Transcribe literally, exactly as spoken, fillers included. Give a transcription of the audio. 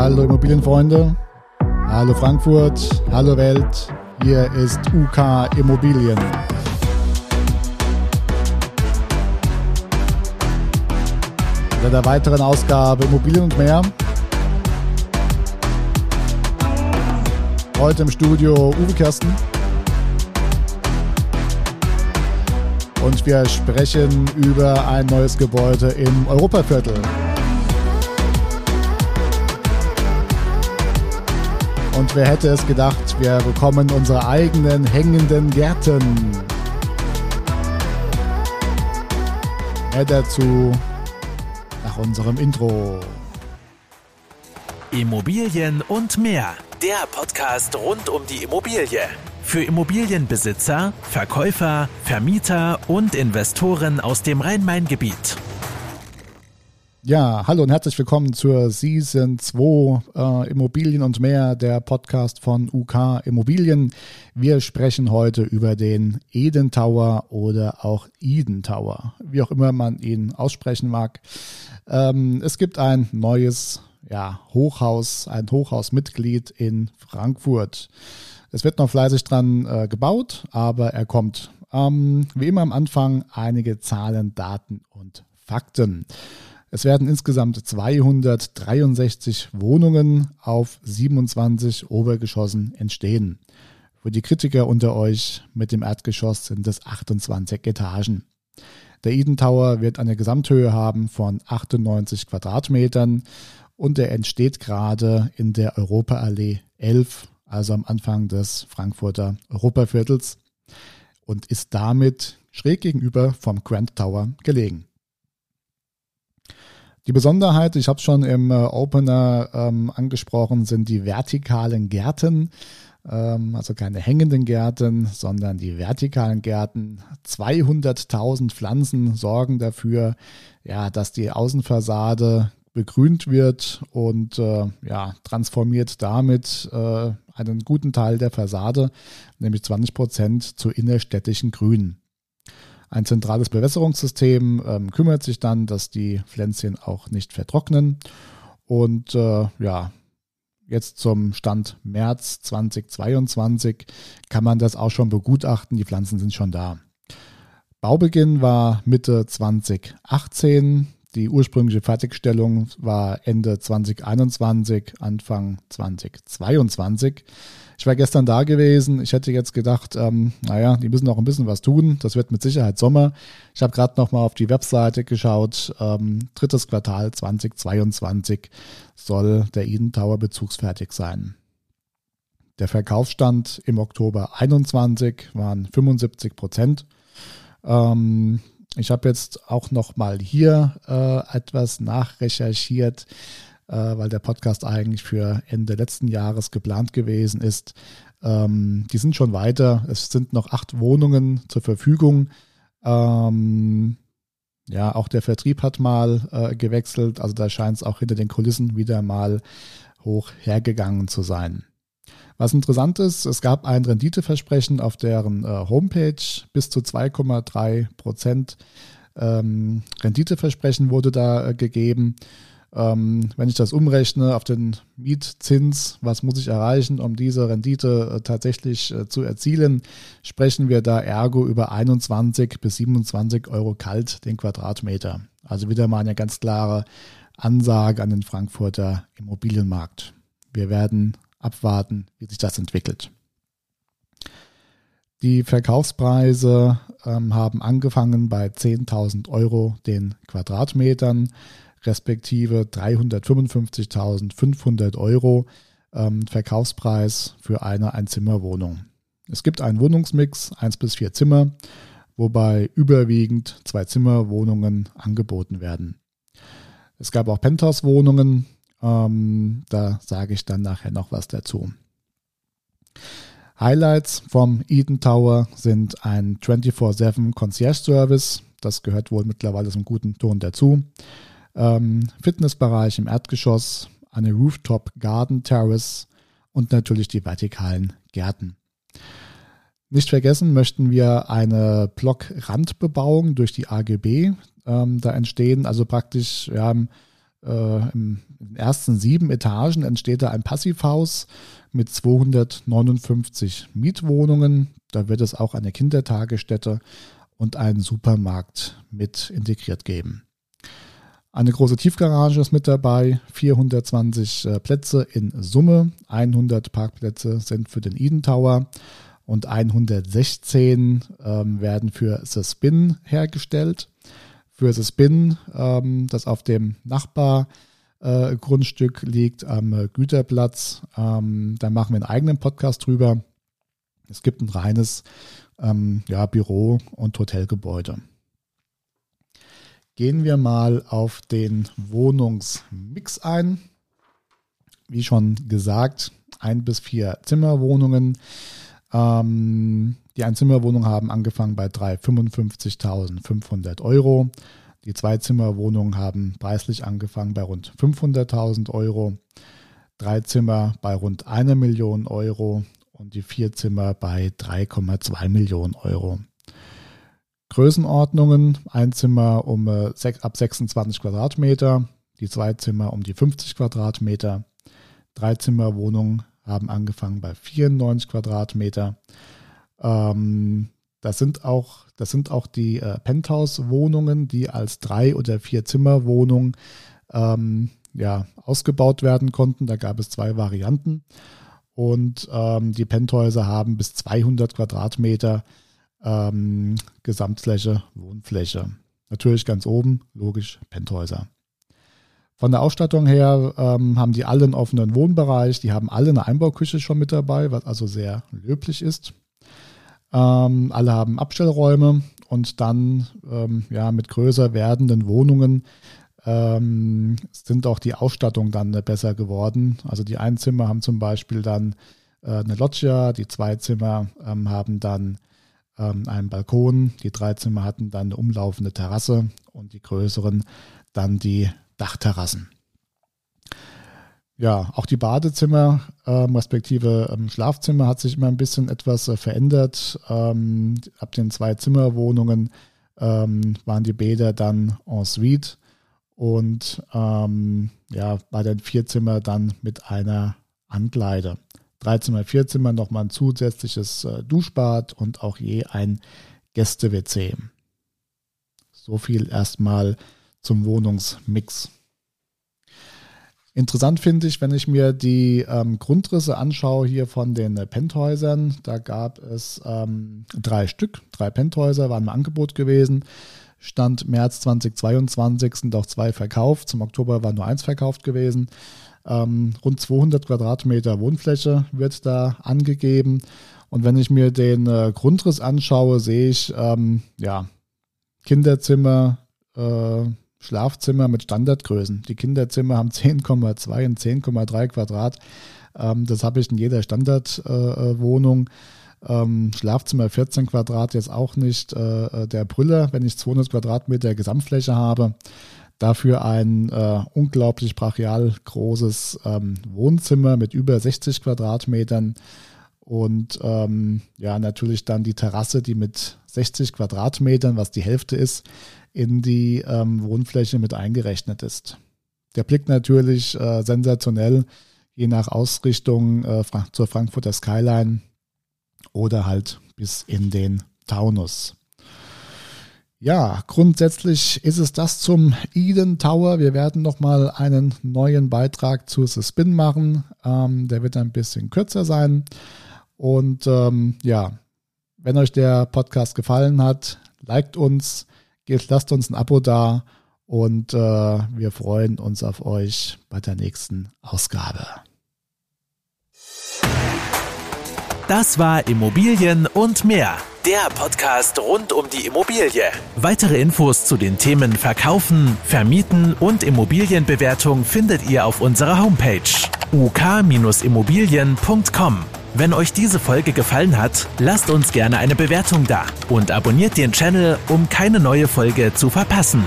Hallo Immobilienfreunde, hallo Frankfurt, hallo Welt, hier ist U K Immobilien. Bei der weiteren Ausgabe Immobilien und mehr. Heute im Studio Uwe Kirsten. Und wir sprechen über ein neues Gebäude im Europaviertel. Und wer hätte es gedacht, wir bekommen unsere eigenen hängenden Gärten. Mehr dazu nach unserem Intro. Immobilien und mehr. Der Podcast rund um die Immobilie. Für Immobilienbesitzer, Verkäufer, Vermieter und Investoren aus dem Rhein-Main-Gebiet. Ja, hallo und herzlich willkommen zur Season zwei äh, Immobilien und mehr, der Podcast von U K Immobilien. Wir sprechen heute über den Eden Tower oder auch Eden Tower, wie auch immer man ihn aussprechen mag. Ähm, es gibt ein neues ja, Hochhaus, ein Hochhausmitglied in Frankfurt. Es wird noch fleißig dran äh, gebaut, aber er kommt. Ähm, wie immer am Anfang einige Zahlen, Daten und Fakten. Es werden insgesamt zweihundertdreiundsechzig Wohnungen auf siebenundzwanzig Obergeschossen entstehen. Für die Kritiker unter euch, mit dem Erdgeschoss sind es achtundzwanzig Etagen. Der Eden Tower wird eine Gesamthöhe haben von achtundneunzig Quadratmetern und er entsteht gerade in der Europaallee elf, also am Anfang des Frankfurter Europaviertels, und ist damit schräg gegenüber vom Grand Tower gelegen. Die Besonderheit, ich habe es schon im Opener ähm, angesprochen, sind die vertikalen Gärten, ähm, also keine hängenden Gärten, sondern die vertikalen Gärten. zweihunderttausend Pflanzen sorgen dafür, ja, dass die Außenfassade begrünt wird und äh, ja, transformiert damit äh, einen guten Teil der Fassade, nämlich zwanzig Prozent, zu innerstädtischen Grün. Ein zentrales Bewässerungssystem ähm, kümmert sich dann, dass die Pflänzchen auch nicht vertrocknen. Und äh, ja, jetzt zum Stand März zweitausendzweiundzwanzig kann man das auch schon begutachten. Die Pflanzen sind schon da. Baubeginn war Mitte zweitausendachtzehn. Die ursprüngliche Fertigstellung war Ende zweitausendeinundzwanzig, Anfang zweitausendzweiundzwanzig. Ich war gestern da gewesen. Ich hätte jetzt gedacht, ähm, naja, die müssen noch ein bisschen was tun. Das wird mit Sicherheit Sommer. Ich habe gerade nochmal auf die Webseite geschaut. Ähm, drittes Quartal zweitausendzweiundzwanzig soll der Eden Tower bezugsfertig sein. Der Verkaufsstand im Oktober einundzwanzig waren fünfundsiebzig Prozent. Ähm, Ich habe jetzt auch nochmal hier äh, etwas nachrecherchiert, äh, weil der Podcast eigentlich für Ende letzten Jahres geplant gewesen ist. Ähm, die sind schon weiter. Es sind noch acht Wohnungen zur Verfügung. Ähm, ja, auch der Vertrieb hat mal äh, gewechselt. Also da scheint es auch hinter den Kulissen wieder mal hoch hergegangen zu sein. Was interessant ist, es gab ein Renditeversprechen auf deren äh, Homepage, bis zu zwei Komma drei Prozent ähm, Renditeversprechen wurde da äh, gegeben. Ähm, wenn ich das umrechne auf den Mietzins, was muss ich erreichen, um diese Rendite äh, tatsächlich äh, zu erzielen, sprechen wir da ergo über einundzwanzig bis siebenundzwanzig Euro kalt den Quadratmeter. Also wieder mal eine ganz klare Ansage an den Frankfurter Immobilienmarkt. Wir werden abwarten, wie sich das entwickelt. Die Verkaufspreise ähm, haben angefangen bei zehntausend Euro den Quadratmetern, respektive dreihundertfünfundfünfzigtausendfünfhundert Euro ähm, Verkaufspreis für eine Einzimmerwohnung. Es gibt einen Wohnungsmix, eins bis vier Zimmer, wobei überwiegend Zwei-Zimmer-Wohnungen angeboten werden. Es gab auch Penthouse-Wohnungen. Ähm, da sage ich dann nachher noch was dazu. Highlights vom Eden Tower sind ein vierundzwanzig sieben Concierge Service. Das gehört wohl mittlerweile zum guten Ton dazu. Ähm, Fitnessbereich im Erdgeschoss, eine Rooftop Garden Terrace und natürlich die vertikalen Gärten. Nicht vergessen möchten wir eine Blockrandbebauung durch die A G B. Ähm, da entstehen also praktisch, wir haben äh, in den ersten sieben Etagen entsteht da ein Passivhaus mit zweihundertneunundfünfzig Mietwohnungen. Da wird es auch eine Kindertagesstätte und einen Supermarkt mit integriert geben. Eine große Tiefgarage ist mit dabei, vierhundertzwanzig äh, Plätze in Summe, hundert Parkplätze sind für den Eden Tower und hundertsechzehn ähm, werden für The Spin hergestellt. Für The Spin, ähm, das auf dem Nachbargrundstück äh, liegt am äh, Güterplatz, ähm, da machen wir einen eigenen Podcast drüber. Es gibt ein reines ähm, ja, Büro- und Hotelgebäude. Gehen wir mal auf den Wohnungsmix ein. Wie schon gesagt, ein bis vier Zimmerwohnungen. Ähm, die Einzimmerwohnungen haben angefangen bei dreihundertfünfundfünfzigtausendfünfhundert Euro. Die Zweizimmerwohnungen haben preislich angefangen bei rund fünfhunderttausend Euro. Drei Zimmer bei rund einer Million Euro und die vier Zimmer bei drei Komma zwei Millionen Euro. Größenordnungen, ein Zimmer um, äh, ab sechsundzwanzig Quadratmeter, die zwei Zimmer um die fünfzig Quadratmeter, drei Zimmerwohnungen haben angefangen bei vierundneunzig Quadratmeter. Ähm, das sind auch, das sind auch die äh, Penthouse-Wohnungen, die als drei- oder vier Zimmerwohnungen ähm, ja, ausgebaut werden konnten. Da gab es zwei Varianten und ähm, die Penthäuser haben bis zweihundert Quadratmeter Ähm, Gesamtfläche, Wohnfläche. Natürlich ganz oben, logisch, Penthäuser. Von der Ausstattung her ähm, haben die alle einen offenen Wohnbereich, die haben alle eine Einbauküche schon mit dabei, was also sehr löblich ist. Ähm, alle haben Abstellräume und dann ähm, ja, mit größer werdenden Wohnungen ähm, sind auch die Ausstattung dann besser geworden. Also die Einzimmer haben zum Beispiel dann äh, eine Loggia, die Zweizimmer ähm, haben dann einen Balkon, die drei Zimmer hatten dann eine umlaufende Terrasse und die größeren dann die Dachterrassen. Ja, auch die Badezimmer, ähm, respektive ähm, Schlafzimmer hat sich immer ein bisschen etwas äh, verändert. Ähm, ab den zwei Zimmerwohnungen ähm, waren die Bäder dann en suite und ähm, ja, bei den vier Zimmer dann mit einer Ankleide. Drei Zimmer, vier Zimmer, nochmal ein zusätzliches äh, Duschbad und auch je ein Gäste-W C. So viel erstmal zum Wohnungsmix. Interessant finde ich, wenn ich mir die ähm, Grundrisse anschaue hier von den äh, Penthäusern. Da gab es ähm, drei Stück, drei Penthäuser waren im Angebot gewesen. Stand März zweitausendzweiundzwanzig sind auch zwei verkauft, zum Oktober war nur eins verkauft gewesen. Ähm, rund zweihundert Quadratmeter Wohnfläche wird da angegeben. Und wenn ich mir den äh, Grundriss anschaue, sehe ich ähm, ja, Kinderzimmer, äh, Schlafzimmer mit Standardgrößen. Die Kinderzimmer haben zehn Komma zwei und zehn Komma drei Quadrat. Ähm, das habe ich in jeder Standardwohnung. Äh, ähm, Schlafzimmer vierzehn Quadrat jetzt auch nicht äh, der Brüller, wenn ich zweihundert Quadratmeter Gesamtfläche habe. Dafür ein äh, unglaublich brachial großes ähm, Wohnzimmer mit über sechzig Quadratmetern und ähm, ja, natürlich dann die Terrasse, die mit sechzig Quadratmetern, was die Hälfte ist, in die ähm, Wohnfläche mit eingerechnet ist. Der Blick natürlich äh, sensationell, je nach Ausrichtung äh, fra- zur Frankfurter Skyline oder halt bis in den Taunus. Ja, grundsätzlich ist es das zum Eden Tower. Wir werden nochmal einen neuen Beitrag zu The Spin machen. Ähm, der wird ein bisschen kürzer sein. Und ähm, ja, wenn euch der Podcast gefallen hat, liked uns, geht, lasst uns ein Abo da und äh, wir freuen uns auf euch bei der nächsten Ausgabe. Das war Immobilien und mehr. Der Podcast rund um die Immobilie. Weitere Infos zu den Themen Verkaufen, Vermieten und Immobilienbewertung findet ihr auf unserer Homepage u k Bindestrich immobilien Punkt com. Wenn euch diese Folge gefallen hat, lasst uns gerne eine Bewertung da und abonniert den Channel, um keine neue Folge zu verpassen.